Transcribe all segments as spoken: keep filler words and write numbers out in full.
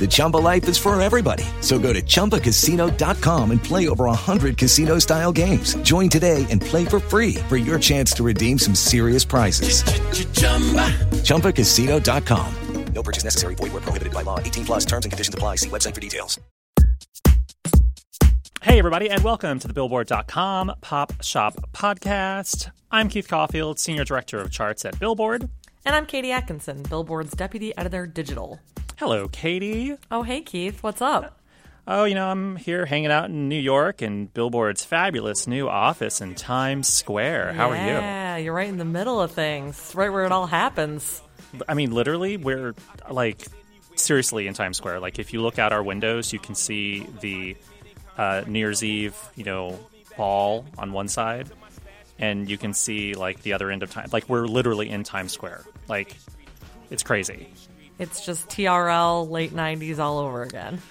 The Chumba life is for everybody. So go to Chumba Casino dot com and play over one hundred casino-style games. Join today and play for free for your chance to redeem some serious prizes. Chumba Casino dot com. No purchase necessary. Void where prohibited by law. eighteen plus terms and conditions apply. See website for details. Hey, everybody, and welcome to the Billboard dot com Pop Shop Podcast. I'm Keith Caulfield, Senior Director of Charts at Billboard. And I'm Katie Atkinson, Billboard's Deputy Editor Digital. Hello, Katie. Oh, hey, Keith. What's up? Oh, you know, I'm here hanging out in New York in Billboard's fabulous new office in Times Square. How yeah, are you? Yeah, you're right in the middle of things, right where it all happens. I mean, literally, we're, like, seriously in Times Square. Like, if you look out our windows, you can see the uh, New Year's Eve, you know, ball on one side. And you can see, like, the other end of time. Like, we're literally in Times Square. Like, it's crazy. It's just T R L late nineties all over again.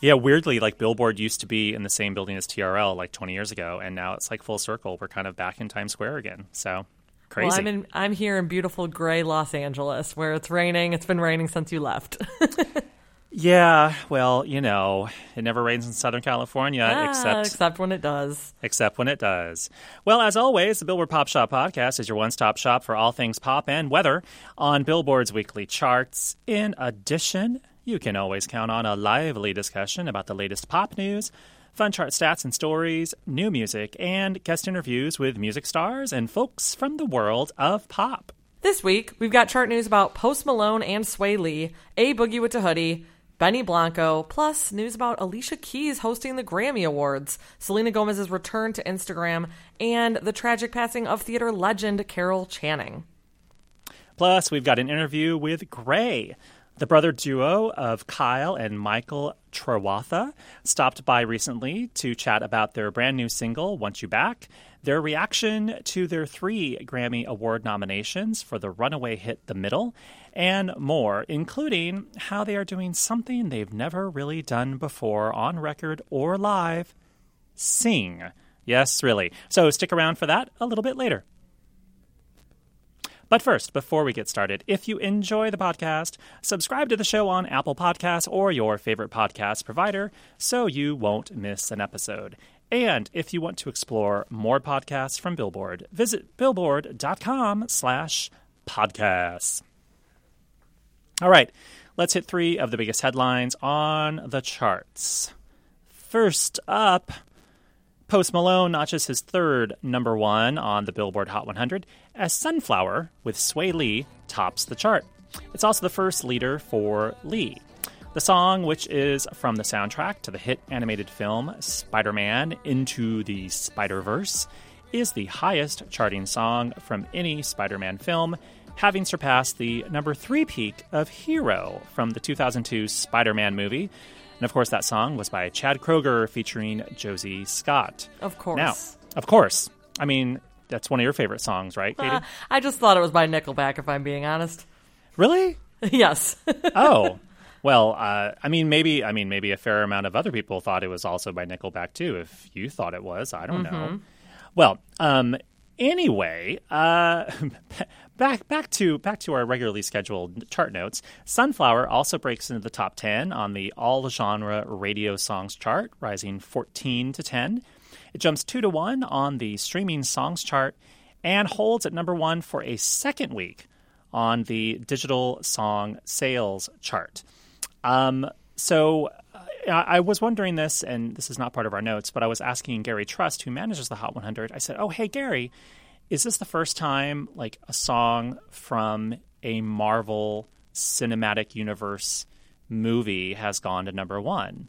Yeah, weirdly, like Billboard used to be in the same building as T R L like twenty years ago, and now it's like full circle. We're kind of back in Times Square again. So crazy. Well, I'm in, I'm here in beautiful gray Los Angeles where it's raining. It's been raining since you left. Yeah, well, you know, it never rains in Southern California ah, except except when it does. Except when it does. Well, as always, the Billboard Pop Shop Podcast is your one-stop shop for all things pop and weather on Billboard's weekly charts. In addition, you can always count on a lively discussion about the latest pop news, fun chart stats and stories, new music, and guest interviews with music stars and folks from the world of pop. This week, we've got chart news about Post Malone and Swae Lee, A Boogie Wit da Hoodie, Benny Blanco, plus news about Alicia Keys hosting the Grammy Awards, Selena Gomez's return to Instagram, and the tragic passing of theater legend Carol Channing. Plus, we've got an interview with Grey. The brother duo of Kyle and Michael Trewartha stopped by recently to chat about their brand new single, Want You Back, their reaction to their three Grammy Award nominations for the runaway hit The Middle, and more, including how they are doing something they've never really done before on record or live, sing. Yes, really. So stick around for that a little bit later. But first, before we get started, if you enjoy the podcast, subscribe to the show on Apple Podcasts or your favorite podcast provider so you won't miss an episode. And if you want to explore more podcasts from Billboard, visit billboard.com slash podcasts. All right, let's hit three of the biggest headlines on the charts. First up, Post Malone notches his third number one on the Billboard Hot one hundred as Sunflower with Swae Lee tops the chart. It's also the first leader for Lee. The song, which is from the soundtrack to the hit animated film Spider-Man Into the Spider-Verse, is the highest charting song from any Spider-Man film, having surpassed the number three peak of Hero from the two thousand two Spider-Man movie. And, of course, that song was by Chad Kroeger featuring Josie Scott. Of course. Now, of course. I mean, that's one of your favorite songs, right, Katie? Uh, I just thought it was by Nickelback, if I'm being honest. Really? Yes. Oh. Well, uh, I mean, maybe I mean, maybe a fair amount of other people thought it was also by Nickelback, too, if you thought it was. I don't mm-hmm. know. Well, um, anyway... Uh, Back back to back to our regularly scheduled chart notes. Sunflower also breaks into the top ten on the all-genre radio songs chart, rising fourteen to ten. It jumps two to one on the streaming songs chart and holds at number one for a second week on the digital song sales chart. Um, so I, I was wondering this, and this is not part of our notes, but I was asking Gary Trust, who manages the Hot one hundred, I said, oh, hey, Gary, is this the first time, like, a song from a Marvel Cinematic Universe movie has gone to number one.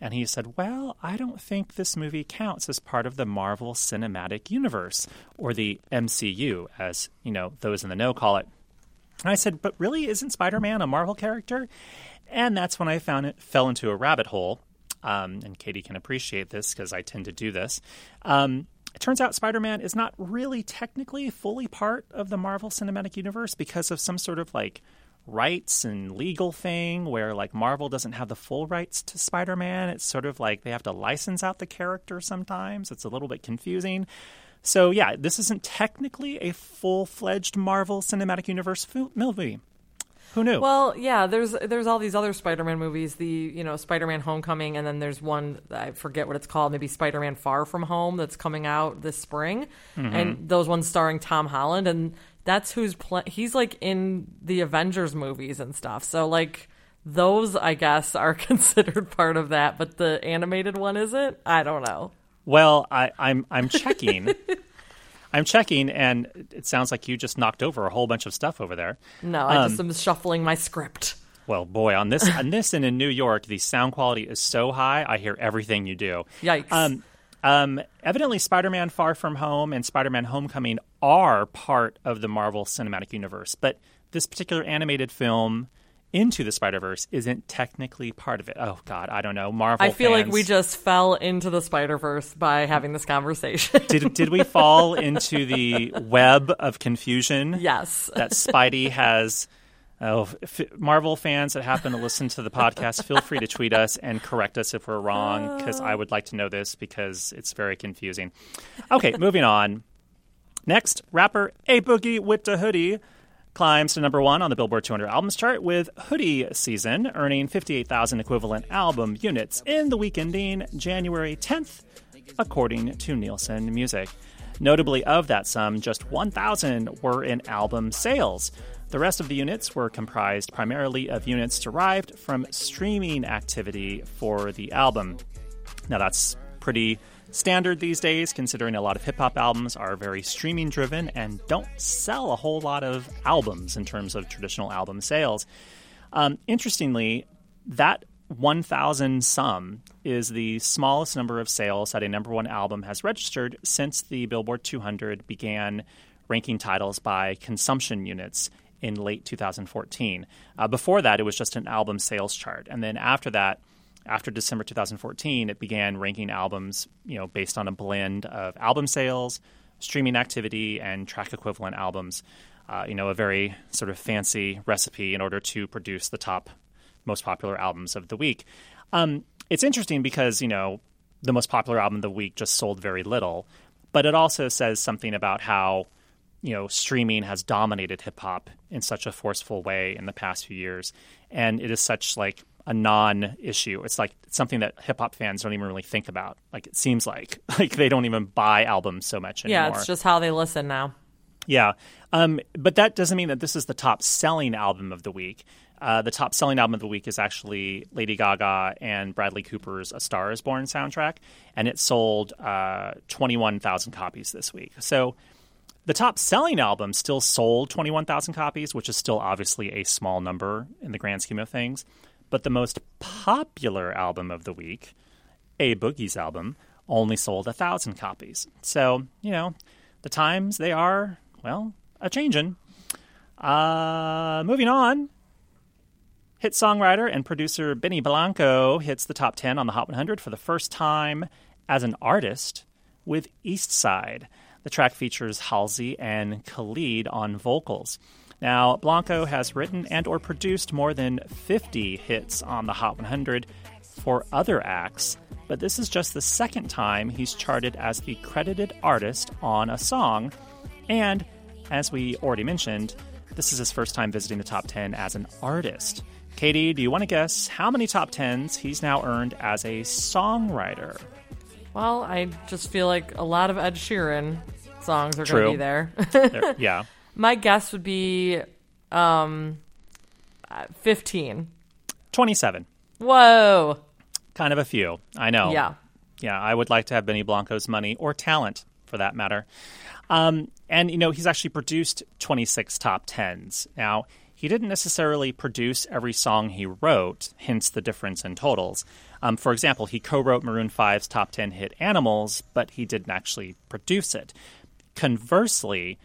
And he said, well, I don't think this movie counts as part of the Marvel Cinematic Universe, or the M C U, as, you know, those in the know call it. And I said, but really, isn't Spider-Man a Marvel character? And that's when I found it fell into a rabbit hole. Um, and Katie can appreciate this because I tend to do this. Um, it turns out Spider-Man is not really technically fully part of the Marvel Cinematic Universe because of some sort of like rights and legal thing where like Marvel doesn't have the full rights to Spider-Man. It's sort of like they have to license out the character sometimes. It's a little bit confusing. So yeah, this isn't technically a full-fledged Marvel Cinematic Universe movie. Who knew? Well, yeah, there's there's all these other Spider-Man movies, the, you know, Spider-Man Homecoming, and then there's one, I forget what it's called, maybe Spider-Man Far From Home, that's coming out this spring, mm-hmm. and those ones starring Tom Holland, and that's who's playing, he's like in the Avengers movies and stuff, so like, those, I guess, are considered part of that, but the animated one isn't? I don't know. Well, I, I'm I'm checking. I'm checking, and it sounds like you just knocked over a whole bunch of stuff over there. No, I um, just am shuffling my script. Well, boy, on this, on this, and in New York, the sound quality is so high, I hear everything you do. Yikes. Um, um, evidently, Spider-Man Far From Home and Spider-Man Homecoming are part of the Marvel Cinematic Universe, but this particular animated film, Into the Spider-Verse, isn't technically part of it. Oh, God, I don't know. Marvel I feel fans, like we just fell into the Spider-Verse by having this conversation. did did we fall into the web of confusion? Yes. That Spidey has... Oh, f- Marvel fans that happen to listen to the podcast, feel free to tweet us and correct us if we're wrong, because I would like to know this, because it's very confusing. Okay, moving on. Next, rapper A Boogie Wit Da Hoodie climbs to number one on the Billboard two hundred albums chart with Hoodie Season, earning fifty-eight thousand equivalent album units in the week ending January tenth, according to Nielsen Music. Notably of that sum, just one thousand were in album sales. The rest of the units were comprised primarily of units derived from streaming activity for the album. Now that's pretty standard these days, considering a lot of hip-hop albums are very streaming-driven and don't sell a whole lot of albums in terms of traditional album sales. Um, interestingly, that one thousand sum is the smallest number of sales that a number one album has registered since the Billboard two hundred began ranking titles by consumption units in late two thousand fourteen. Uh, before that, it was just an album sales chart. And then after that, after December two thousand fourteen, it began ranking albums, you know, based on a blend of album sales, streaming activity, and track equivalent albums. Uh, you know, a very sort of fancy recipe in order to produce the top most popular albums of the week. Um, it's interesting because, you know, the most popular album of the week just sold very little, but it also says something about how, you know, streaming has dominated hip hop in such a forceful way in the past few years, and it is such like a non-issue. It's like something that hip-hop fans don't even really think about. Like, it seems like like they don't even buy albums so much anymore. Yeah, it's just how they listen now. Yeah. Um, but that doesn't mean that this is the top-selling album of the week. Uh, the top-selling album of the week is actually Lady Gaga and Bradley Cooper's A Star is Born soundtrack, and it sold uh, twenty-one thousand copies this week. So the top-selling album still sold twenty-one thousand copies, which is still obviously a small number in the grand scheme of things. But the most popular album of the week, A Boogie's album, only sold one thousand copies. So, you know, the times, they are, well, a-changin'. Uh, moving on, hit songwriter and producer Benny Blanco hits the top ten on the Hot one hundred for the first time as an artist with Eastside. The track features Halsey and Khaled on vocals. Now, Blanco has written and or produced more than fifty hits on the Hot one hundred for other acts, but this is just the second time he's charted as the credited artist on a song. And, as we already mentioned, this is his first time visiting the top ten as an artist. Katie, do you want to guess how many top tens he's now earned as a songwriter? Well, I just feel like a lot of Ed Sheeran songs are going to be there. there yeah. My guess would be um, fifteen. twenty-seven. Whoa. Kind of a few. I know. Yeah. Yeah, I would like to have Benny Blanco's money, or talent for that matter. Um, and, you know, he's actually produced twenty-six top tens. Now, he didn't necessarily produce every song he wrote, hence the difference in totals. Um, for example, he co-wrote Maroon five's top ten hit Animals, but he didn't actually produce it. Conversely,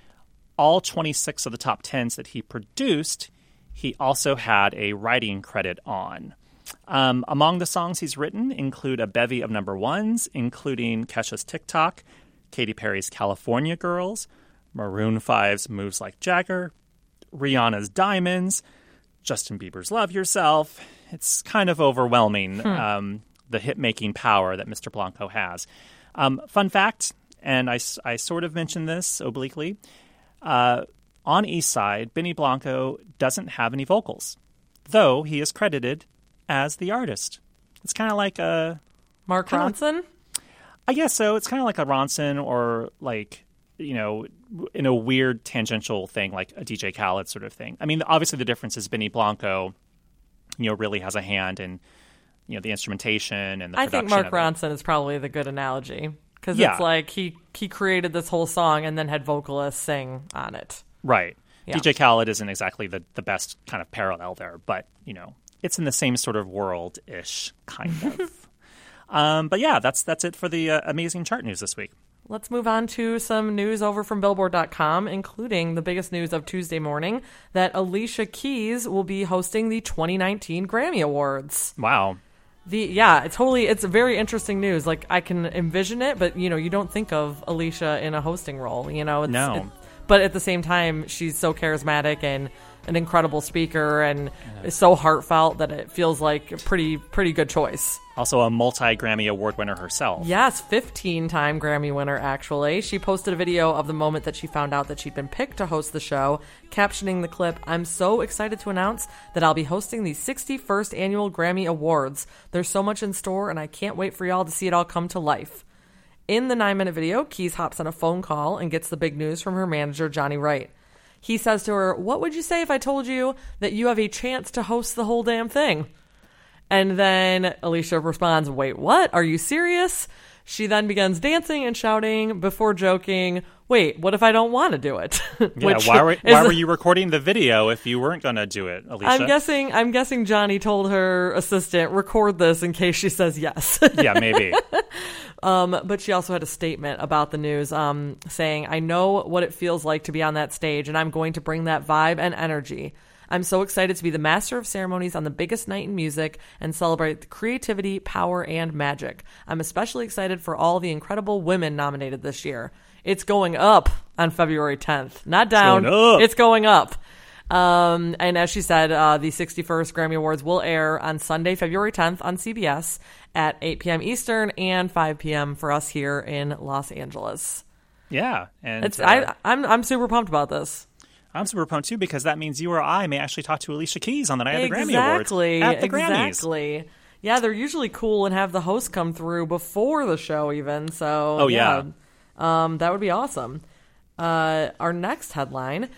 all twenty-six of the top tens that he produced, he also had a writing credit on. Um, among the songs he's written include a bevy of number ones, including Kesha's TikTok, Katy Perry's California Girls, Maroon five's Moves Like Jagger, Rihanna's Diamonds, Justin Bieber's Love Yourself. It's kind of overwhelming, hmm. um, the hit-making power that Mister Blanco has. Um, fun fact, and I, I sort of mentioned this obliquely, uh, on East Side, Benny Blanco doesn't have any vocals, though he is credited as the artist. It's kind of like a... Mark Ronson? Of, I guess so. It's kind of like a Ronson or like... you know, in a weird tangential thing, like a D J Khaled sort of thing. I mean, obviously the difference is Benny Blanco, you know, really has a hand in, you know, the instrumentation and the production. I think Mark Ronson is probably the good analogy because yeah. it's like he, he created this whole song and then had vocalists sing on it. Right. Yeah. D J Khaled isn't exactly the, the best kind of parallel there, but, you know, it's in the same sort of world-ish kind of. Um, but yeah, that's, that's it for the uh, amazing chart news this week. Let's move on to some news over from Billboard dot com, including the biggest news of Tuesday morning, that Alicia Keys will be hosting the twenty nineteen Grammy Awards. Wow. The yeah, it's totally it's very interesting news. Like, I can envision it, but, you know, you don't think of Alicia in a hosting role, you know? It's, no. It, but at the same time, she's so charismatic and an incredible speaker and is so heartfelt that it feels like a pretty, pretty good choice. Also a multi-Grammy Award winner herself. Yes, fifteen-time Grammy winner, actually. She posted a video of the moment that she found out that she'd been picked to host the show, captioning the clip, "I'm so excited to announce that I'll be hosting the sixty-first Annual Grammy Awards. There's so much in store, and I can't wait for y'all to see it all come to life." In the nine-minute video, Keys hops on a phone call and gets the big news from her manager, Johnny Wright. He says to her, "What would you say if I told you that you have a chance to host the whole damn thing?" And then Alicia responds, "Wait, what? Are you serious?" She then begins dancing and shouting before joking, "Wait, what if I don't want to do it?" Yeah, why, were, why were you recording the video if you weren't going to do it, Alicia? I'm guessing, I'm guessing Johnny told her assistant, record this in case she says yes. Yeah, maybe. Um, but she also had a statement about the news um, saying, "I know what it feels like to be on that stage, and I'm going to bring that vibe and energy. I'm so excited to be the master of ceremonies on the biggest night in music and celebrate the creativity, power, and magic. I'm especially excited for all the incredible women nominated this year. It's going up on February tenth. Not down. It's going up. It's going up." Um, and as she said, uh, the sixty-first Grammy Awards will air on Sunday, February tenth on C B S at eight p.m. Eastern and five p.m. for us here in Los Angeles. Yeah. And it's, uh, I, I'm I'm super pumped about this. I'm super pumped, too, because that means you or I may actually talk to Alicia Keys on the night exactly, of the Grammy Awards. At the exactly. Grammys. Yeah, they're usually cool and have the host come through before the show even. So, oh, yeah. yeah. Um, that would be awesome. Uh, our next headline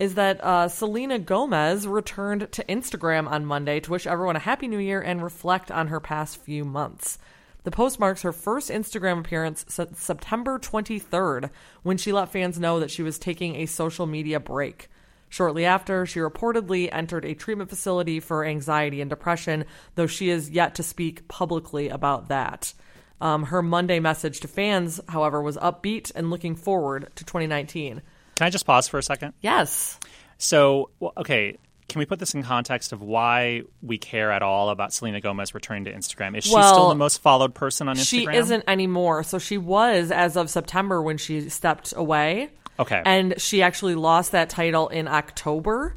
is that uh, Selena Gomez returned to Instagram on Monday to wish everyone a happy new year and reflect on her past few months. The post marks her first Instagram appearance since September twenty-third, when she let fans know that she was taking a social media break. Shortly after, she reportedly entered a treatment facility for anxiety and depression, though she is yet to speak publicly about that. Um, her Monday message to fans, however, was upbeat and looking forward to twenty nineteen. Can I just pause for a second? Yes. So, well, okay. Can we put this in context of why we care at all about Selena Gomez returning to Instagram? Is she well, still the most followed person on Instagram? She isn't anymore. So she was as of September when she stepped away. Okay. And she actually lost that title in October,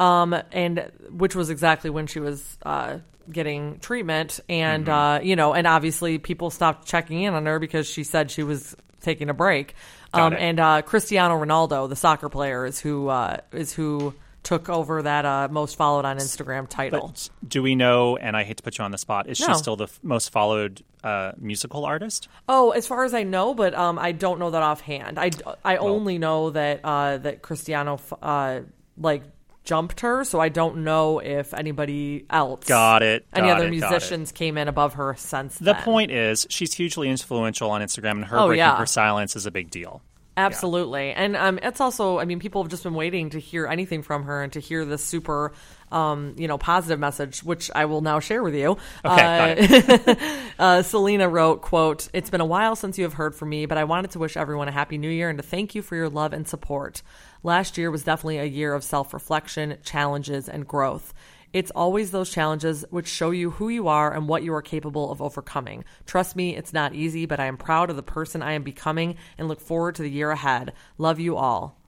um, and which was exactly when she was uh, getting treatment. And, mm-hmm. uh, you know, and obviously people stopped checking in on her because she said she was taking a break. Um, and uh, Cristiano Ronaldo, the soccer player, is who uh, is who... took over that uh, most followed on Instagram title. But do we know, and I hate to put you on the spot, is no. she still the f- most followed uh, musical artist? Oh, as far as I know, but um, I don't know that offhand. I, I well, only know that uh, that Cristiano uh, like jumped her, so I don't know if anybody else... Got it. Any got other it, musicians came in above her since the then. The point is, she's hugely influential on Instagram, and her oh, breaking yeah. her silence is a big deal. Absolutely. Yeah. And um, it's also, I mean, people have just been waiting to hear anything from her and to hear this super, um, you know, positive message, which I will now share with you. Okay, uh, uh, Selena wrote, quote, "It's been a while since you have heard from me, but I wanted to wish everyone a happy new year and to thank you for your love and support. Last year was definitely a year of self-reflection, challenges, and growth. It's always those challenges which show you who you are and what you are capable of overcoming. Trust me, it's not easy, but I am proud of the person I am becoming and look forward to the year ahead. Love you all."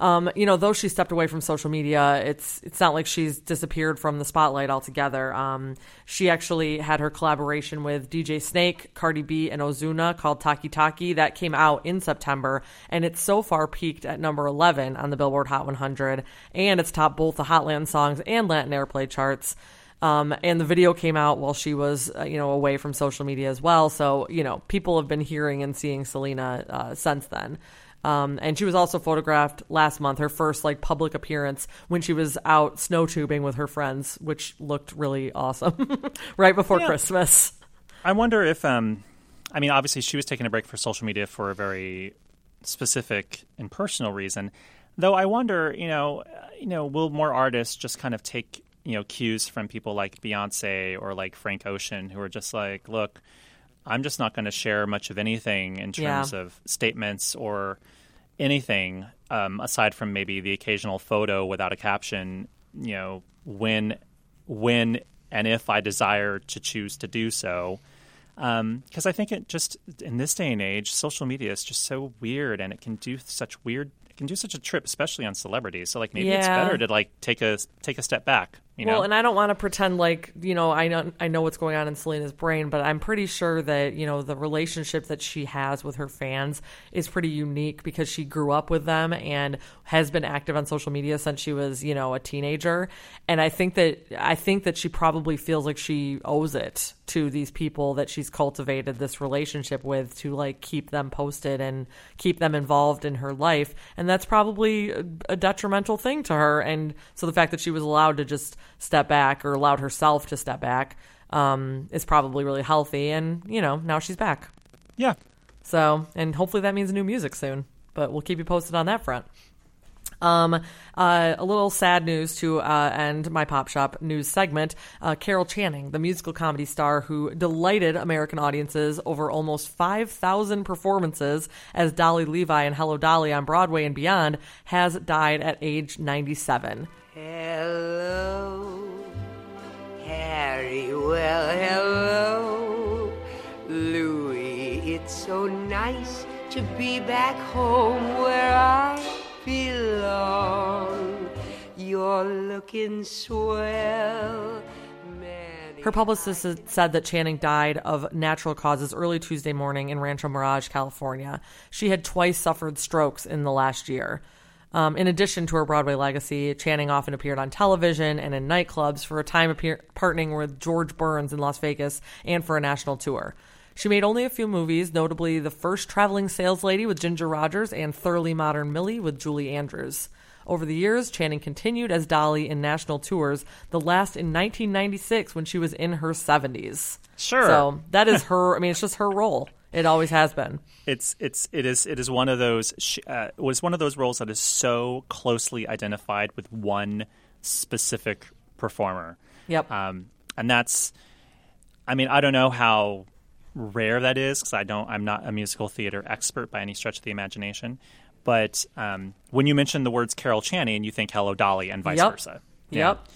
Um, you know, though she stepped away from social media, it's it's not like she's disappeared from the spotlight altogether. Um, she actually had her collaboration with D J Snake, Cardi B, and Ozuna called Taki Taki. That came out in September, and it's so far peaked at number eleven on the Billboard Hot one hundred, and it's topped both the Hotland Songs and Latin Airplay charts. Um, and the video came out while she was, uh, you know, away from social media as well. So, you know, people have been hearing and seeing Selena uh, since then. Um, and she was also photographed last month, her first like public appearance, when she was out snow tubing with her friends, which looked really awesome right before you know, Christmas. I wonder if, um, I mean, obviously she was taking a break for social media for a very specific and personal reason, though. I wonder, you know, you know, will more artists just kind of take, you know, cues from people like Beyonce or like Frank Ocean, who are just like, look, I'm just not going to share much of anything in terms yeah. of statements or anything um, aside from maybe the occasional photo without a caption, you know, when when, and if I desire to choose to do so. Because um, I think it just, in this day and age, social media is just so weird, and it can do such weird can do such a trip, especially on celebrities. So like maybe yeah. it's better to like take a take a step back, you know? Well, and I don't want to pretend like, you know, I know I know what's going on in Selena's brain, but I'm pretty sure that, you know, the relationship that she has with her fans is pretty unique because she grew up with them and has been active on social media since she was, you know, a teenager. And I think that I think that she probably feels like she owes it to these people that she's cultivated this relationship with to like keep them posted and keep them involved in her life. And that's probably a detrimental thing to her. And so the fact that she was allowed to just step back, or allowed herself to step back, um, is probably really healthy. And, you know, now she's back. Yeah. So, and hopefully that means new music soon, but we'll keep you posted on that front. Um, uh, a little sad news to uh, end my Pop Shop news segment. Uh, Carol Channing, the musical comedy star who delighted American audiences over almost five thousand performances as Dolly Levi in Hello Dolly on Broadway and beyond, has died at age ninety-seven. Hello, Harry. Well, hello, Louis. It's so nice to be back home where I belong. You're looking swell. Her publicist said that Channing died of natural causes early Tuesday morning in Rancho Mirage, California. She had twice suffered strokes in the last year. Um, in addition to her Broadway legacy, Channing often appeared on television and in nightclubs, for a time appear- partnering with George Burns in Las Vegas and for a national tour. She made only a few movies, notably The First Traveling Sales Lady with Ginger Rogers and Thoroughly Modern Millie with Julie Andrews. Over the years, Channing continued as Dolly in national tours, the last in nineteen ninety-six when she was in her seventies. Sure. So that is her, I mean, it's just her role. It always has been. It's it's it is it is one of those uh, it was one of those roles that is so closely identified with one specific performer. Yep. Um, and that's, I mean, I don't know how rare that is, because I don't. I'm not a musical theater expert by any stretch of the imagination. But um, when you mention the words Carol Channing, you think Hello Dolly and vice yep. versa. Yeah. Yep.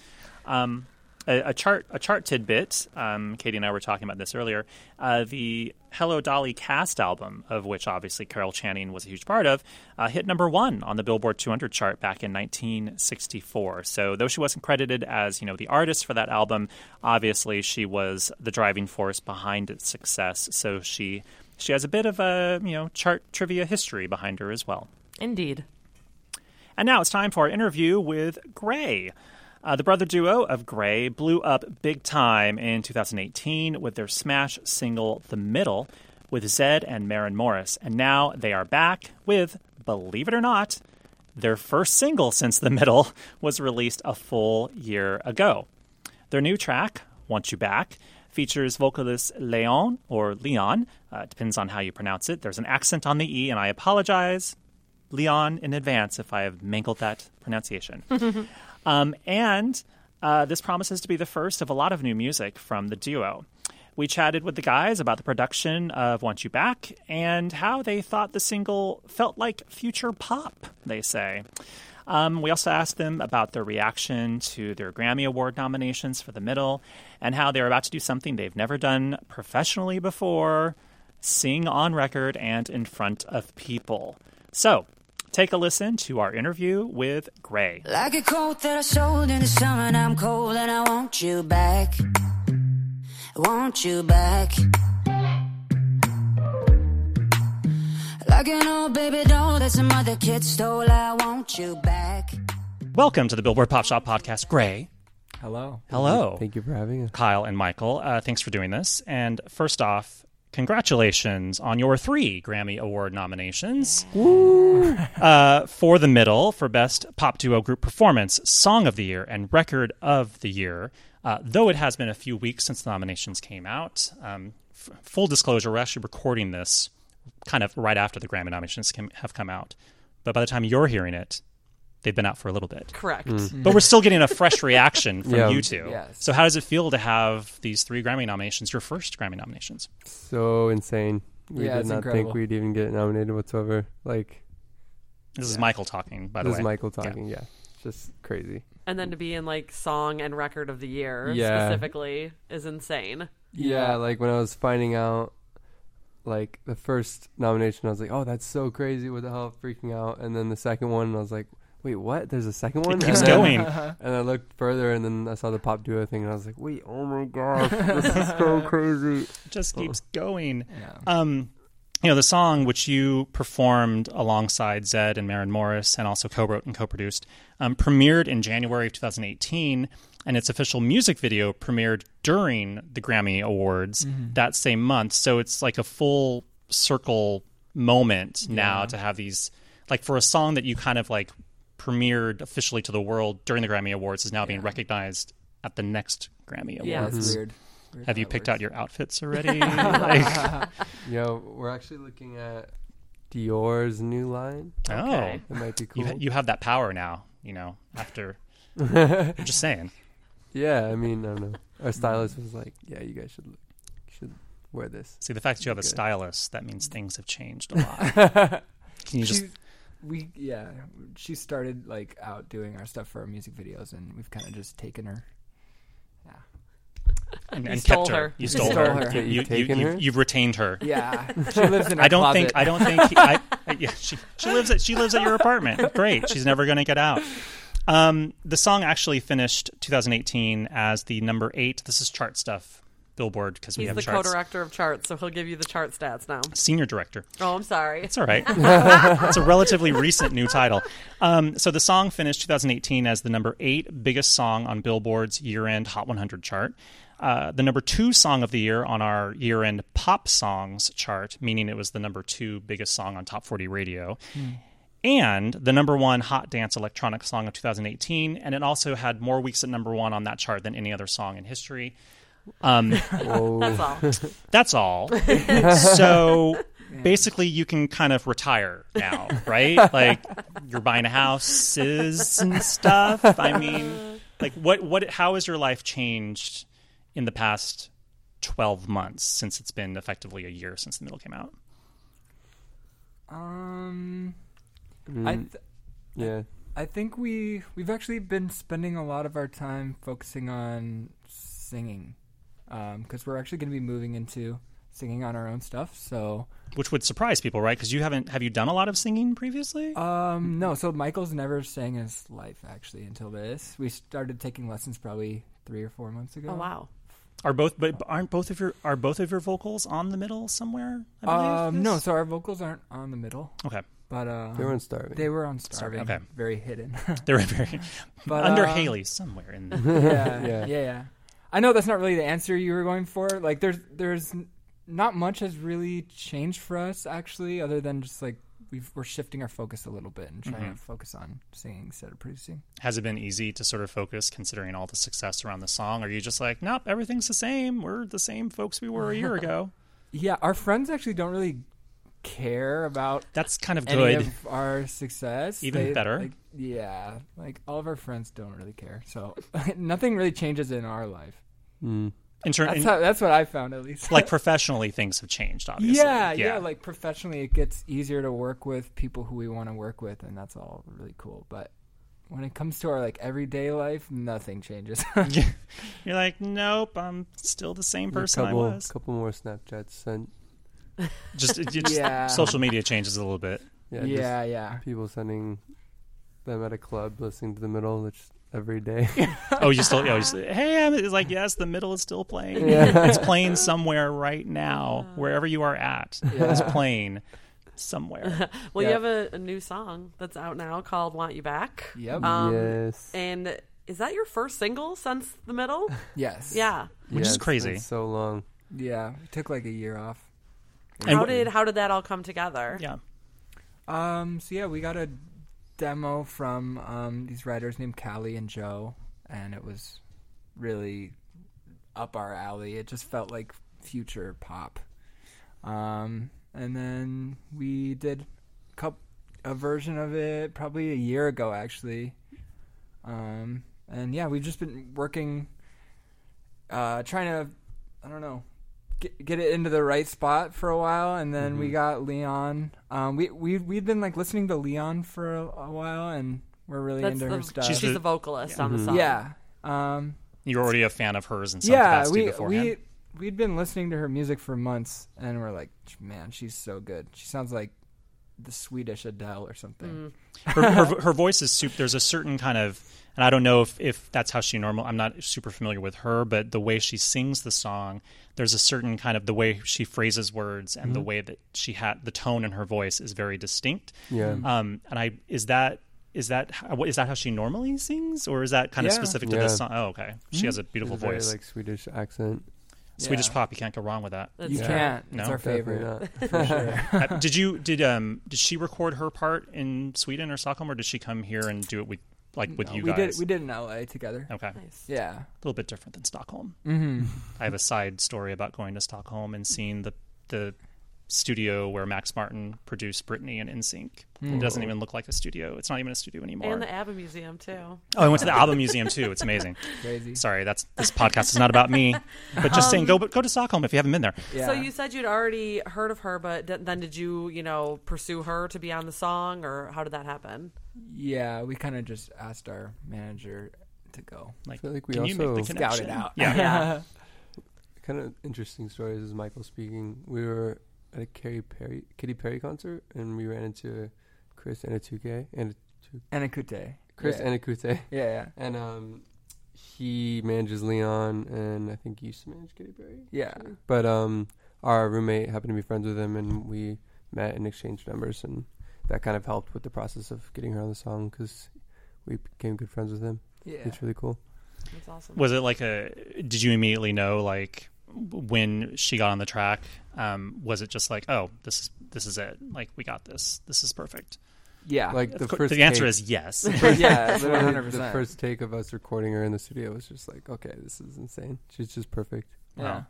Um, a, a chart. A chart tidbit. Um, Katie and I were talking about this earlier. Uh, the Hello Dolly cast album, of which obviously Carol Channing was a huge part of, uh, hit number one on the Billboard two hundred chart back in nineteen sixty-four. So though she wasn't credited as, you know, the artist for that album, obviously she was the driving force behind its success. So she she has a bit of a, you know, chart trivia history behind her as well. Indeed. And now it's time for our interview with Grey. Uh, the brother duo of Grey blew up big time in two thousand eighteen with their smash single The Middle with Zedd and Maren Morris. And now they are back with, believe it or not, their first single since The Middle was released a full year ago. Their new track, Want You Back, features vocalist Léon, or Leon, uh, depends on how you pronounce it. There's an accent on the E, and I apologize, Leon, in advance if I have mangled that pronunciation. um, and uh, this promises to be the first of a lot of new music from the duo. We chatted with the guys about the production of Want You Back and how they thought the single felt like future pop, they say. Um, we also asked them about their reaction to their Grammy Award nominations for The Middle and how they're about to do something they've never done professionally before, sing on record and in front of people. So, take a listen to our interview with Grey. Like a coat that I sold in the summer and I'm cold and I want you back. I want you back. Like an old baby doll that some other kid stole, I want you back. Welcome to the Billboard Pop Shop Podcast, Grey. Hello. Hello. Thank you for having us. Kyle and Michael, uh, thanks for doing this. And first off, congratulations on your three Grammy Award nominations. Woo! uh, for The Middle, for Best Pop Duo Group Performance, Song of the Year, and Record of the Year. Uh, though it has been a few weeks since the nominations came out, um, f- full disclosure, we're actually recording this kind of right after the Grammy nominations came, have come out. But by the time you're hearing it, they've been out for a little bit. Correct. Mm. But we're still getting a fresh reaction from yeah. you two. Yes. So how does it feel to have these three Grammy nominations, your first Grammy nominations? So insane. We yeah, did not incredible. think we'd even get nominated whatsoever. Like, This yeah. is Michael talking, by the this way. This is Michael talking, yeah. yeah. Just crazy. And then to be in like song and record of the year yeah. specifically is insane. Yeah, yeah, like when I was finding out like the first nomination, I was like, oh, that's so crazy. What the hell? Freaking out. And then the second one, I was like, wait, what? There's a second one? It keeps and then, going. And I looked further and then I saw the pop duo thing and I was like, wait, oh my gosh, this is so crazy. It just keeps oh. going. Yeah. Um, You know, the song, which you performed alongside Zedd and Maren Morris and also co-wrote and co-produced, um, premiered in January of twenty eighteen, and its official music video premiered during the Grammy Awards mm-hmm. that same month. So it's like a full circle moment yeah. now to have these, like for a song that you kind of like premiered officially to the world during the Grammy Awards is now yeah. being recognized at the next Grammy Awards. Yeah, that's weird. Weird Have you picked works. out your outfits already? like... Yo, we're actually looking at Dior's new line. Oh. Okay. That might be cool. You, ha- you have that power now, you know, after... I'm just saying. Yeah, I mean, I don't know. Our stylist was like, yeah, you guys should should wear this. See, the fact that you have a stylist, that means things have changed a lot. Can you She's, just... We Yeah, she started, like, out doing our stuff for our music videos, and we've kind of just taken her... Yeah. And, and kept her. her. You stole, stole her. her. You, you, you, her. You've retained her. Yeah, she lives in. Her I don't closet. think. I don't think. He, I, yeah, she, she lives at. She lives at your apartment. Great. She's never going to get out. Um, the song actually finished twenty eighteen as the number eight. This is chart stuff, Billboard, because we He's have charts. He's the co-director of charts, so he'll give you the chart stats now. Senior director. Oh, I'm sorry. It's all right. It's a relatively recent new title. Um, so the song finished twenty eighteen as the number eight biggest song on Billboard's year-end Hot one hundred chart. Uh, the number two song of the year on our year-end pop songs chart, meaning it was the number two biggest song on Top forty radio, mm. and the number one hot dance electronic song of twenty eighteen, and it also had more weeks at number one on that chart than any other song in history. Um, that's all. That's all. So... Basically, you can kind of retire now, right? Like, you're buying houses and stuff. I mean, like, what, what, how has your life changed in the past twelve months since it's been effectively a year since The Middle came out? Um, mm. I, th- yeah, I think we we've actually been spending a lot of our time focusing on singing, um, because we're actually going to be moving into singing on our own stuff, so. Which would surprise people, right? Because you haven't, have you done a lot of singing previously? Um, no, so Michael's never sang his life, actually, until this. We started taking lessons probably three or four months ago. Oh, wow. Are both, but aren't both of your, are both of your vocals on The Middle somewhere? I um, no, so our vocals aren't on The Middle. Okay. But, um, they were on Starving. They were on Starving. Okay. Very hidden. They were very, but, under um, Haley somewhere in there. Yeah, yeah, yeah, yeah. I know that's not really the answer you were going for. Like, there's, there's, not much has really changed for us, actually, other than just, like, we've, we're shifting our focus a little bit and trying mm-hmm. to focus on singing instead of producing. Has it been easy to sort of focus considering all the success around the song? Or are you just like, nope, everything's the same. We're the same folks we were a year ago. Yeah, our friends actually don't really care about that's kind of good. Any of our success. Even they, better. Like, yeah, like all of our friends don't really care. So nothing really changes in our life. Mm. Inter- that's, how, that's what I found, at least. Like, professionally, things have changed, obviously. Yeah, yeah, yeah. Like, professionally, it gets easier to work with people who we want to work with, and that's all really cool. But when it comes to our, like, everyday life, nothing changes. You're like, nope, I'm still the same person couple, I was. A couple more Snapchats sent. Just, just yeah. Social media changes a little bit. Yeah, yeah, yeah. People sending them at a club, listening to the middle, which... every day. Oh, you still, you know, you still, hey, I'm, it's like, yes, the middle is still playing. Yeah. It's playing somewhere right now, wherever you are at. Yeah. It's playing somewhere. Well, yeah. You have a, a new song that's out now called Want You Back. Yep. Um, yes. And is that your first single since the middle? Yes. Yeah. Which yeah, is crazy. It's so long. Yeah. It took like a year off. How and, did how did that all come together? Yeah. Um. So, yeah, we got a demo from um, these writers named Callie and Joe, and it was really up our alley. It just felt like future pop. Um, and then we did a, a version of it probably a year ago, actually. Um, and yeah, we've just been working, uh, trying to, I don't know, get, get it into the right spot for a while, and then mm-hmm. we got Léon. Um, we we we've been like listening to Léon for a, a while, and we're really That's into the, her stuff. She's, she's the, the vocalist yeah. on the song. Yeah. Um, You're already a fan of hers in some yeah, capacity we, beforehand. Yeah, we we'd been listening to her music for months, and we're like, man, she's so good. She sounds like the Swedish Adele or something. Mm. her, her her voice is super. There's a certain kind of. And I don't know if, if that's how she normal. I'm not super familiar with her, but the way she sings the song, there's a certain kind of the way she phrases words and mm-hmm. the way that she had the tone in her voice is very distinct. Yeah. Um. And I is that is that is that how she normally sings, or is that kind yeah. of specific to yeah. this song? Oh, okay. She mm-hmm. has a beautiful it's a very, voice, like Swedish accent. Swedish yeah. pop, you can't go wrong with that. That's you true. Can't. No? It's our favorite. For sure. uh, did you did um did she record her part in Sweden or Stockholm, or did she come here and do it with? Like with no, you guys, we did we did in L A together. Okay, nice. Yeah, a little bit different than Stockholm. Mm-hmm. I have a side story about going to Stockholm and seeing the the studio where Max Martin produced Britney and N Sync. Mm. It doesn't even look like a studio. It's not even a studio anymore. And the ABBA museum too. Oh, I went to the ABBA museum too. It's amazing. Crazy. Sorry, that's this podcast is not about me, but just um, saying, go go to Stockholm if you haven't been there. Yeah. So you said you'd already heard of her, but d- then did you you know pursue her to be on the song, or how did that happen? Yeah, we kind of just asked our manager to go. Like, I feel like we also scouted out. Yeah. yeah. Kind of interesting story. This is Michael speaking. We were at a Katy Perry, Katy Perry concert, and we ran into Chris Anakute. Anakute. Chris yeah. Anakute. Yeah, yeah. And um, he manages Léon, and I think he used to manage Katy Perry. Yeah. Actually. But um, our roommate happened to be friends with him, and we met and exchanged numbers, and that kind of helped with the process of getting her on the song because we became good friends with him. Yeah. It's really cool. That's awesome. Was it like a... Did you immediately know, like, when she got on the track, um, was it just like, oh, this is this is it. Like, we got this. This is perfect. Yeah. Like the, first the answer take. Is yes. Yeah, one hundred percent. The first take of us recording her in the studio was just like, okay, this is insane. She's just perfect. Yeah. Wow.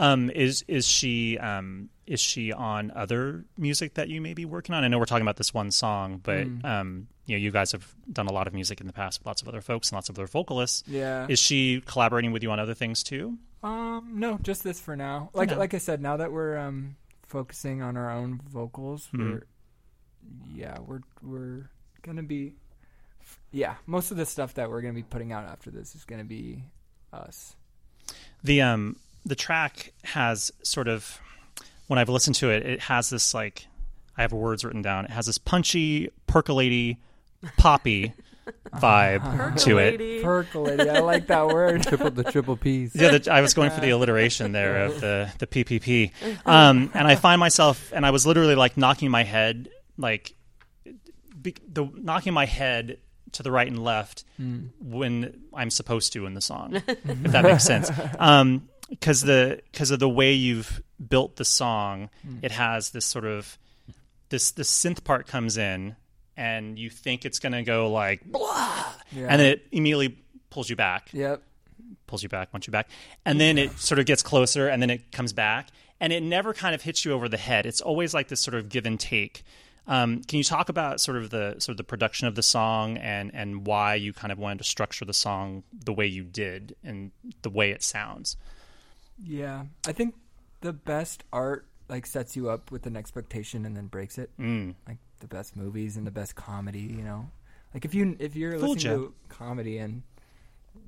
Um, is is she um, is she on other music that you may be working on? I know we're talking about this one song, but mm. um, you know, you guys have done a lot of music in the past with lots of other folks and lots of other vocalists. Yeah, is she collaborating with you on other things too? Um, no, just this for now. Like no. like I said, now that we're um, focusing on our own vocals, mm. we're yeah we're we're gonna be yeah most of the stuff that we're gonna be putting out after this is gonna be us. The um. The track has sort of, when I've listened to it, it has this like, I have words written down. It has this punchy, percolaty, poppy vibe uh, to it. Percolaty, I like that word. Triple the triple P's. Yeah, the, I was going for the alliteration there of the the P P P. Um, and I find myself, and I was literally like knocking my head, like be, the knocking my head. to the right and left mm. when I'm supposed to in the song, if that makes sense. Um, 'cause the, 'cause of the way you've built the song, mm. it has this sort of this the synth part comes in and you think it's going to go like blah, yeah. and then it immediately pulls you back. Yep. Pulls you back, wants you back. And then yeah. it sort of gets closer and then it comes back. And it never kind of hits you over the head. It's always like this sort of give and take. Um, can you talk about sort of the sort of the production of the song and, and why you kind of wanted to structure the song the way you did and the way it sounds? Yeah. I think the best art like sets you up with an expectation and then breaks it. Mm. Like the best movies and the best comedy, you know. Like if you if you're Fooled listening you. to comedy and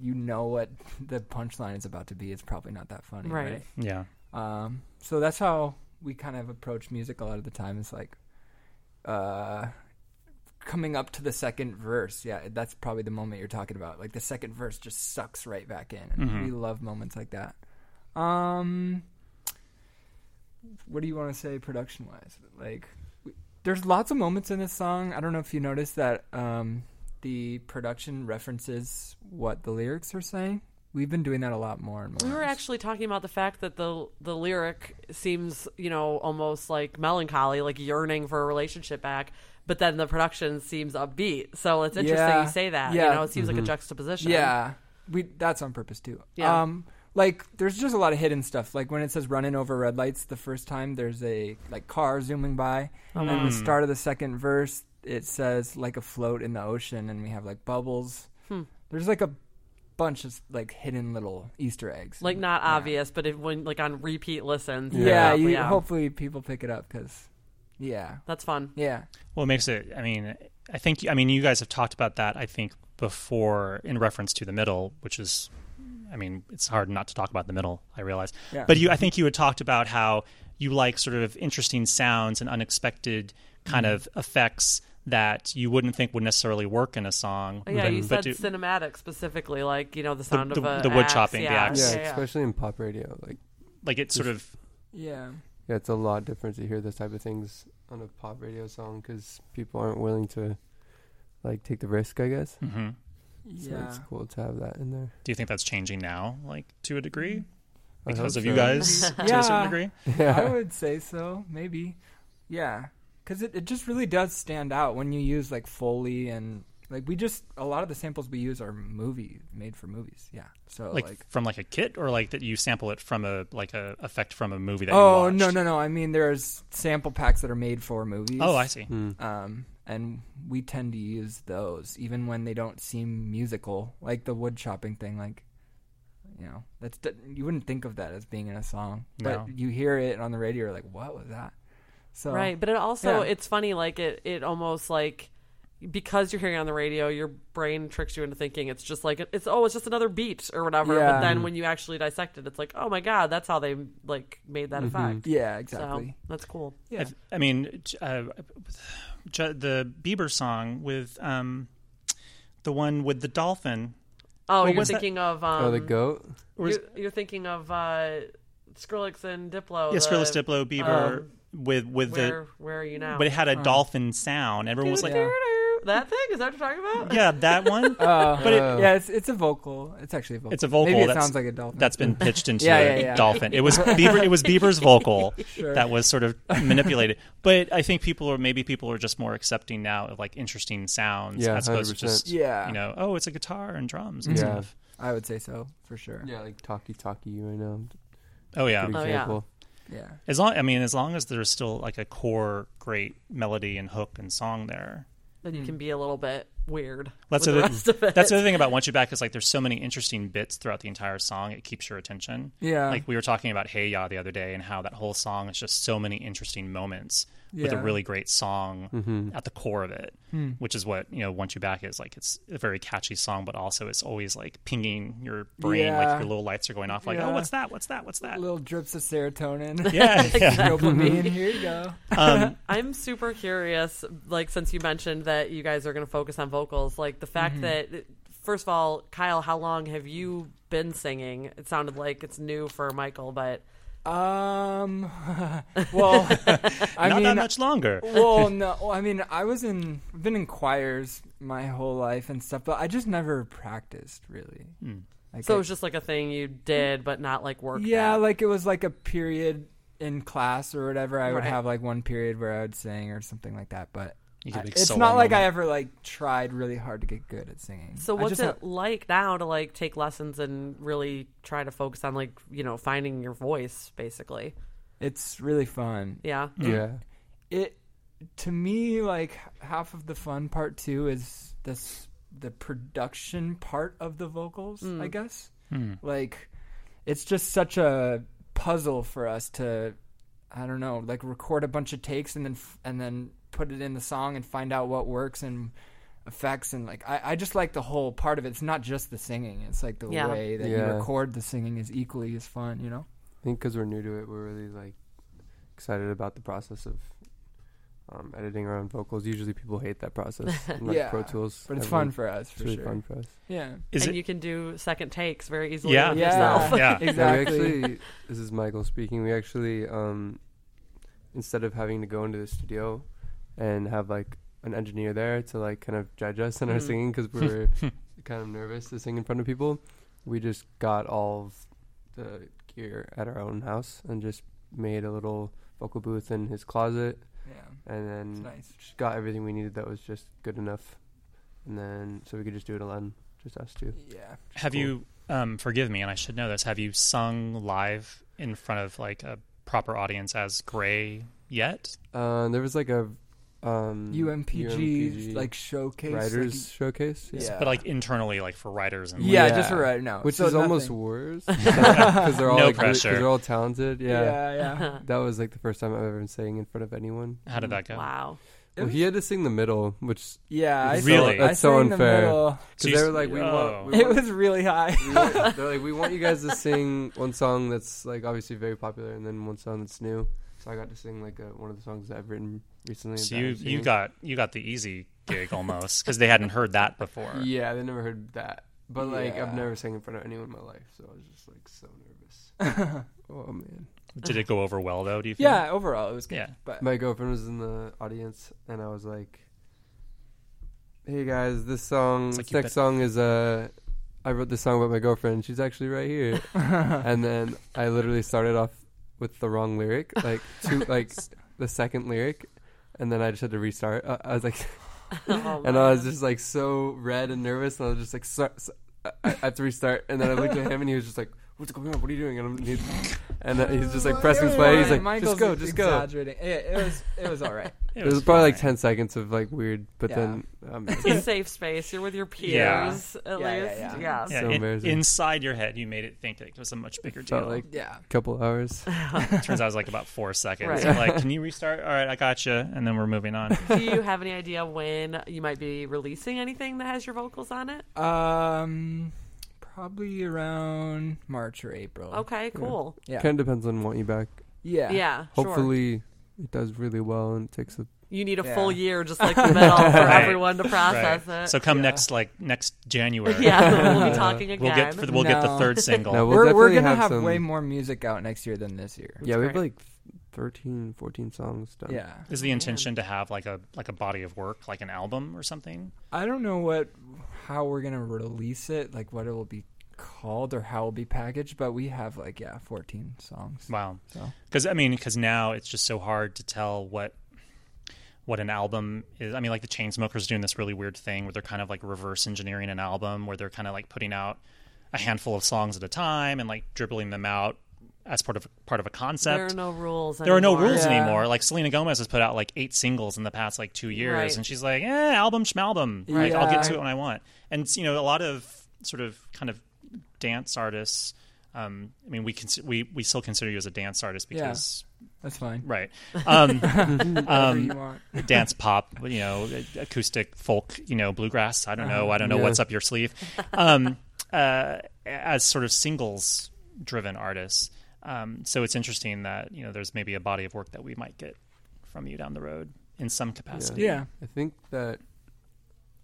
you know what the punchline is about to be, it's probably not that funny. Right. right? Yeah. Um, so that's how we kind of approach music a lot of the time. It's like uh, coming up to the second verse. Yeah, that's probably the moment you're talking about. Like the second verse just sucks right back in. And mm-hmm. we love moments like that. Um, what do you want to say production-wise? Like we, there's lots of moments in this song. I don't know if you noticed that um, the production references what the lyrics are saying. We've been doing that a lot more and more. We were actually talking about the fact that the the lyric seems, you know, almost like melancholy, like yearning for a relationship back, but then the production seems upbeat. So it's interesting yeah. you say that. Yeah. You know, it seems mm-hmm. like a juxtaposition. Yeah. We that's on purpose too. Yeah. Um like there's just a lot of hidden stuff. Like when it says running over red lights the first time, there's a like car zooming by. Mm. And the start of the second verse it says like a float in the ocean and we have like bubbles. Hmm. There's like a bunch of like hidden little Easter eggs, like not yeah. obvious, but it, when like on repeat listens, yeah, yeah, you, yeah. hopefully people pick it up because, yeah, that's fun. Yeah, well, it makes it. I mean, I think. I mean, you guys have talked about that. I think before in reference to the middle, which is, I mean, it's hard not to talk about the middle. I realize, yeah. but you, I think you had talked about how you like sort of interesting sounds and unexpected kind mm-hmm. of effects that you wouldn't think would necessarily work in a song. Yeah, but, you said do, cinematic specifically, like, you know, the sound the, the, of a the wood axe, chopping, yeah. the axe. Yeah, yeah, yeah, especially in pop radio. Like, like it's sort of... Yeah. Yeah, it's a lot different to hear those type of things on a pop radio song because people aren't willing to, like, take the risk, I guess. Mm-hmm. So yeah. it's cool to have that in there. Do you think that's changing now, like, to a degree? Because of so. you guys, to yeah. a certain degree? Yeah. I would say so, maybe. Yeah. Because it, it just really does stand out when you use, like, Foley and, like, we just, a lot of the samples we use are movie, made for movies, yeah. So Like, like from, like, a kit or, like, that you sample it from a, like, a effect from a movie that oh, you watched? Oh, no, no, no. I mean, there's sample packs that are made for movies. Oh, I see. Hmm. Um, and we tend to use those, even when they don't seem musical. Like the wood chopping thing, like, you know, that's you wouldn't think of that as being in a song. No. But you hear it on the radio, you're like, what was that? So, right, but it also, yeah. it's funny, like, it, it almost, like, because you're hearing it on the radio, your brain tricks you into thinking it's just, like, it's, oh, it's just another beat or whatever, yeah. but then when you actually dissect it, it's like, oh, my God, that's how they, like, made that mm-hmm. effect. Yeah, exactly. So, that's cool. Yeah. I, th- I mean, uh, the Bieber song with um, the one with the dolphin. Oh, what you're thinking that? of... Um, oh, the goat? You're, you're thinking of uh, Skrillex and Diplo. Yeah, the, Skrillex, Diplo, Bieber... Um, With with where, the where are you now? But it had a oh. dolphin sound. Everyone was like, yeah. "That thing is that what you're talking about?" Yeah, that one. uh, but it, yeah, it's it's a vocal. It's actually a vocal. It's a vocal. Maybe it sounds like a dolphin. That's been pitched into yeah, yeah, a yeah. dolphin. It was Bieber, it was Bieber's vocal sure. that was sort of manipulated. But I think people are maybe people are just more accepting now of like interesting sounds yeah, as opposed to just yeah. you know oh it's a guitar and drums and yeah. stuff. I would say so for sure. Yeah, like talkie talkie right now. Oh yeah. Oh yeah. Yeah. As long, I mean, as long as there's still like a core great melody and hook and song there, then you mm. can be a little bit weird. That's with the rest of it. That's the other thing about "Want You Back" is like there's so many interesting bits throughout the entire song. It keeps your attention. Yeah. Like we were talking about "Hey Ya" the other day and how that whole song is just so many interesting moments yeah. with a really great song mm-hmm. at the core of it, mm. which is what you know "Want You Back" is like. It's a very catchy song, but also it's always like pinging your brain, yeah. like your little lights are going off. Like, yeah. oh, what's that? What's that? What's that? Little drips of serotonin. Yeah, yeah. Dopamine. Here you go. Um, I'm super curious. Like since you mentioned that you guys are going to focus on vocals, like the fact mm-hmm. that first of all, Kyle, how long have you been singing? It sounded like it's new for Michael, but um well I not mean, that much longer. Well no well, I mean I was in I've been in choirs my whole life and stuff, but I just never practiced really. Mm. Like so I, it was just like a thing you did but not like work. Yeah, at. Like it was like a period in class or whatever, I right. would have like one period where I would sing or something like that. But I, it's not like moment. I ever like tried really hard to get good at singing. So what's it ha- like now to like take lessons and really try to focus on like, you know, finding your voice basically? It's really fun. Yeah. Yeah. It, to me, like half of the fun part too is this, the production part of the vocals, mm. I guess. Mm. Like it's just such a puzzle for us to, I don't know, like record a bunch of takes and then, and then put it in the song and find out what works and effects. And like, I, I just like the whole part of it. It's not just the singing. It's like the yeah. way that yeah. you record the singing is equally as fun, you know? I think because we're new to it, we're really like excited about the process of um, editing our own vocals. Usually people hate that process. And, like, yeah, Pro Tools, but it's fun for us, for really sure. It's fun for us. Yeah. Is and it? You can do second takes very easily yeah. with yeah. yourself. Yeah, yeah. exactly. Yeah, we actually, this is Michael speaking. We actually, um, instead of having to go into the studio and have like an engineer there to like kind of judge us in mm. our singing because we're kind of nervous to sing in front of people, we just got all of the gear at our own house and just made a little vocal booth in his closet. Yeah, and then nice. Just got everything we needed that was just good enough, and then so we could just do it alone, just us two. Yeah. Have cool. you? Um, forgive me, and I should know this. Have you sung live in front of like a proper audience as Grey yet? Uh, there was like a um, U M P G, U M P G like showcase, writers like, showcase. Yeah. yeah, but like internally, like for writers and yeah, yeah. just for writers. No, which so is nothing. Almost worse because they're all no like, pressure. Really, they're all talented. Yeah, yeah. yeah. That was like the first time I've ever been singing in front of anyone. How did that go? Wow. Well, he had to sing the middle, which yeah, I really so, that's I so unfair. Because they were like, we want, we want it was really high. we want, they're like, we want you guys to sing one song that's like obviously very popular, and then one song that's new. So I got to sing like a, one of the songs that I've written recently. So you you got you got the easy gig almost because they hadn't heard that before. Yeah, they never heard that. But like yeah. I've never sang in front of anyone in my life, so I was just like so nervous. Oh man. Did it go over well though, do you think? Yeah, overall it was good. Yeah. But my girlfriend was in the audience and I was like, hey guys, this song like this next bet- song is uh I wrote this song about my girlfriend. She's actually right here. And then I literally started off with the wrong lyric, like two, like the second lyric, and then I just had to restart. Uh, I was like, oh, and I was just like so red and nervous, and I was just like, so, so, I, I have to restart. And then I looked at him, and he was just like, "What's going on? What are you doing?" And, I'm, he's, and uh, he's just like pressing play. He's like, Michael's "Just go, just go." It, it was, it was all right. It, it was, was probably right. like ten seconds of like weird, but yeah. then um, it's a safe space. You're with your peers, yeah. at yeah, least. Yeah, yeah. yeah. yeah. So in, inside your head, you made it think it was a much bigger deal. Like yeah, a couple hours. Turns out it was like about four seconds. Right. I'm like, can you restart? All right, I gotcha. And then we're moving on. Do you have any idea when you might be releasing anything that has your vocals on it? Um. Probably around March or April. Okay, cool. Yeah. yeah. Kind of depends on what you back. Yeah. Yeah. Hopefully sure. it does really well and it takes a... You need a yeah. full year just like the middle for right. everyone to process right. it. So come yeah. next like next January. Yeah, we'll be talking again. We'll get, for the, we'll no. get the third single. No, we'll we're we're going to have, have way more music out next year than this year. That's yeah, we have like thirteen, fourteen songs done. Yeah. Is the intention yeah. to have like a like a body of work, like an album or something? I don't know what how we're going to release it, like what it will be called or how it will be packaged, but we have like yeah, fourteen songs. Wow. So. Cuz I mean cuz now it's just so hard to tell what what an album is. I mean like the Chainsmokers doing this really weird thing where they're kind of like reverse engineering an album where they're kind of like putting out a handful of songs at a time and like dribbling them out as part of part of a concept. There are no rules There anymore. are no rules yeah. anymore. Like Selena Gomez has put out like eight singles in the past like two years right. and she's like, eh, album schmalbum. Like, yeah. I'll get to it when I want. And, you know, a lot of sort of kind of dance artists, um, I mean, we, cons- we we still consider you as a dance artist because... Yeah. That's fine. Right. Um, um, you want. Dance pop, you know, acoustic, folk, you know, bluegrass. I don't know. I don't know yeah. what's up your sleeve. Um, uh, as sort of singles-driven artists. Um, so it's interesting that, you know, there's maybe a body of work that we might get from you down the road in some capacity. Yeah. yeah. I think that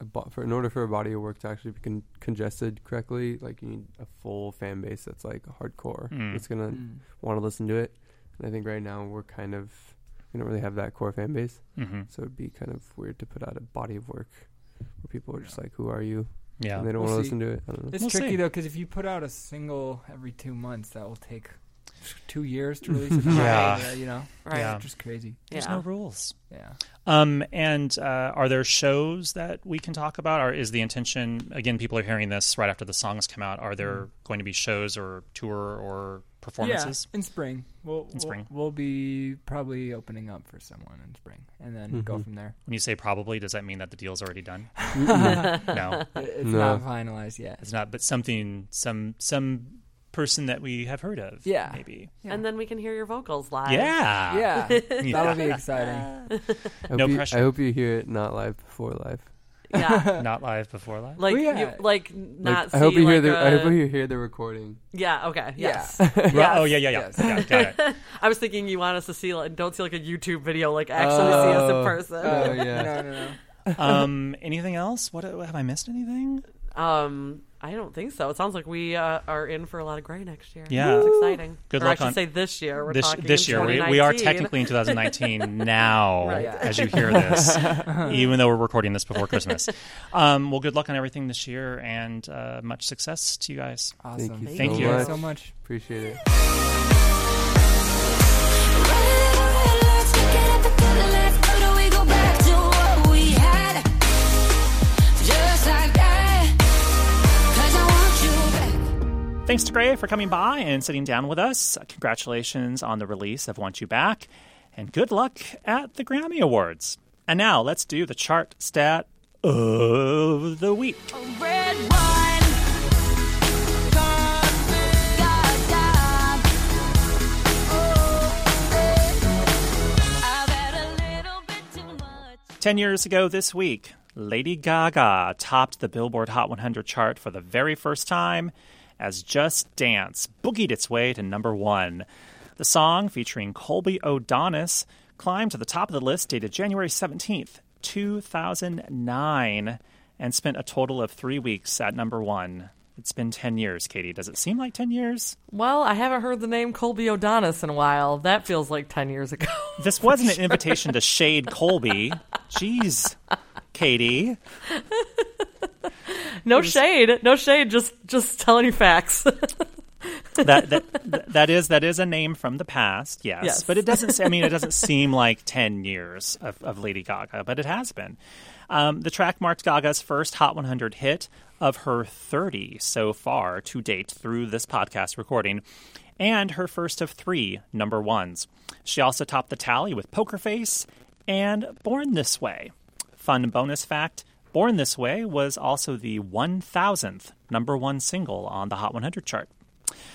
a bo- for in order for a body of work to actually be con- congested correctly, like you need a full fan base that's like hardcore. Mm. It's going to mm. want to listen to it. And I think right now we're kind of, we don't really have that core fan base. Mm-hmm. So it'd be kind of weird to put out a body of work where people are just like, who are you? Yeah. And they don't we'll want to listen to it. I don't know. It's we'll tricky see. though, because if you put out a single every two months, that will take... two years to release it. yeah. yeah, you know, right? Yeah. It's just crazy. There's yeah. no rules. Yeah. Um, and uh, are there shows that we can talk about? Or is the intention, again, people are hearing this right after the songs come out. Are there mm. going to be shows or tour or performances? Yeah, in spring. We'll, in spring. We'll, we'll be probably opening up for someone in spring and then mm-hmm. go from there. When you say probably, does that mean that the deal's already done? no. It's no. not finalized yet. It's not, but something, some, some, person that we have heard of, yeah, maybe, yeah. and then we can hear your vocals live. Yeah, yeah, that'll be exciting. No you, pressure. I hope you hear it not live before live. Yeah, not live before live. Like, well, yeah. you, like not. Like, I hope you like hear the. A... I hope you hear the recording. Yeah. Okay. Yes. Yeah. yes. Oh yeah yeah yeah. Yes. yeah got it. I was thinking you want us to see like don't see like a YouTube video like actually oh. see us in person. Oh yeah. no no no. Um. Anything else? What have I missed? Anything? Um. I don't think so. It sounds like we uh, are in for a lot of Grey next year. Yeah. It's exciting. Good or luck I should on, say this year. We're this, talking this year. We, we are technically in twenty nineteen now right. as you hear this, even though we're recording this before Christmas. Um, well, good luck on everything this year and uh, much success to you guys. Awesome. Thank you, Thank you. So, Thank you. so much. Appreciate it. Thanks to Grey for coming by and sitting down with us. Congratulations on the release of Want You Back, and good luck at the Grammy Awards. And now let's do the chart stat of the week. Red wine. Ten years ago this week, Lady Gaga topped the Billboard Hot one hundred chart for the very first time, as Just Dance boogied its way to number one. The song, featuring Colby O'Donis, climbed to the top of the list dated January seventeenth, two thousand nine, and spent a total of three weeks at number one. It's been ten years, Katie. Does it seem like ten years? Well, I haven't heard the name Colby O'Donis in a while. That feels like ten years ago. This wasn't sure. an invitation to shade Colby. Jeez, Katie. No was, shade, no shade. Just, just telling you facts. that that that is that is a name from the past, yes. yes. But it doesn't. I mean, it doesn't seem like ten years of, of Lady Gaga, but it has been. Um, the track marked Gaga's first Hot one hundred hit of her thirty so far to date through this podcast recording, and her first of three number ones. She also topped the tally with Poker Face and Born This Way. Fun bonus fact. Born This Way was also the one thousandth number one single on the Hot one hundred chart.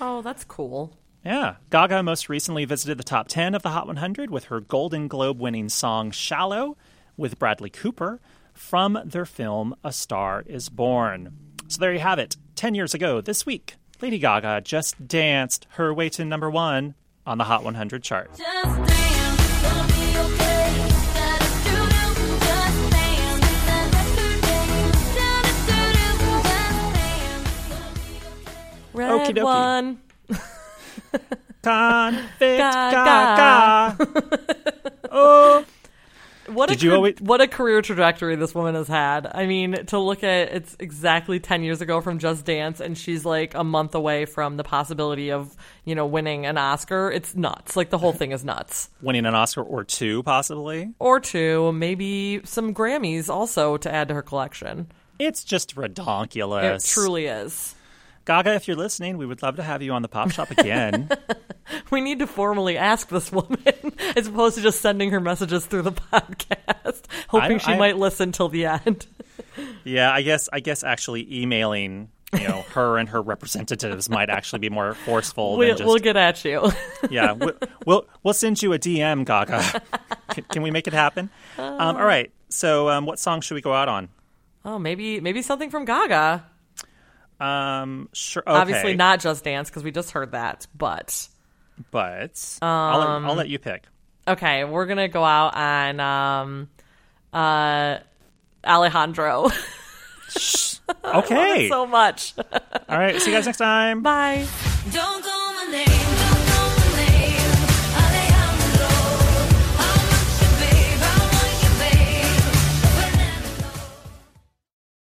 Oh, that's cool. Yeah. Gaga most recently visited the top ten of the Hot one hundred with her Golden Globe-winning song Shallow with Bradley Cooper from their film A Star is Born. So there you have it. Ten years ago this week, Lady Gaga just danced her way to number one on the Hot one hundred chart. Just dance, it'll be okay. Red Okey-dokey. One. Convict Gaga. Oh. What a, tra- always- what a career trajectory this woman has had. I mean, to look at it's exactly ten years ago from Just Dance, and she's like a month away from the possibility of, you know, winning an Oscar. It's nuts. Like, the whole thing is nuts. Winning an Oscar or two, possibly. Or two. Maybe some Grammys also to add to her collection. It's just redonkulous. It truly is. Gaga, if you're listening, we would love to have you on the Pop Shop again. We need to formally ask this woman as opposed to just sending her messages through the podcast, hoping I, she I, might listen till the end. Yeah, I guess I guess actually emailing, you know, her and her representatives might actually be more forceful. We, than just, we'll get at you. Yeah, we, we'll we'll send you a D M, Gaga. Can, can we make it happen? Uh, um, all right. So, um, what song should we go out on? Oh, maybe maybe something from Gaga. Um, sure. Okay. Obviously not Just Dance because we just heard that, but but um, I'll, let, I'll let you pick. Okay, we're gonna go out on um, uh, Alejandro. Okay, so much. All right, see you guys next time. Bye. Don't call my name. Don't call my name. Alejandro. I want you, babe. I want you, babe.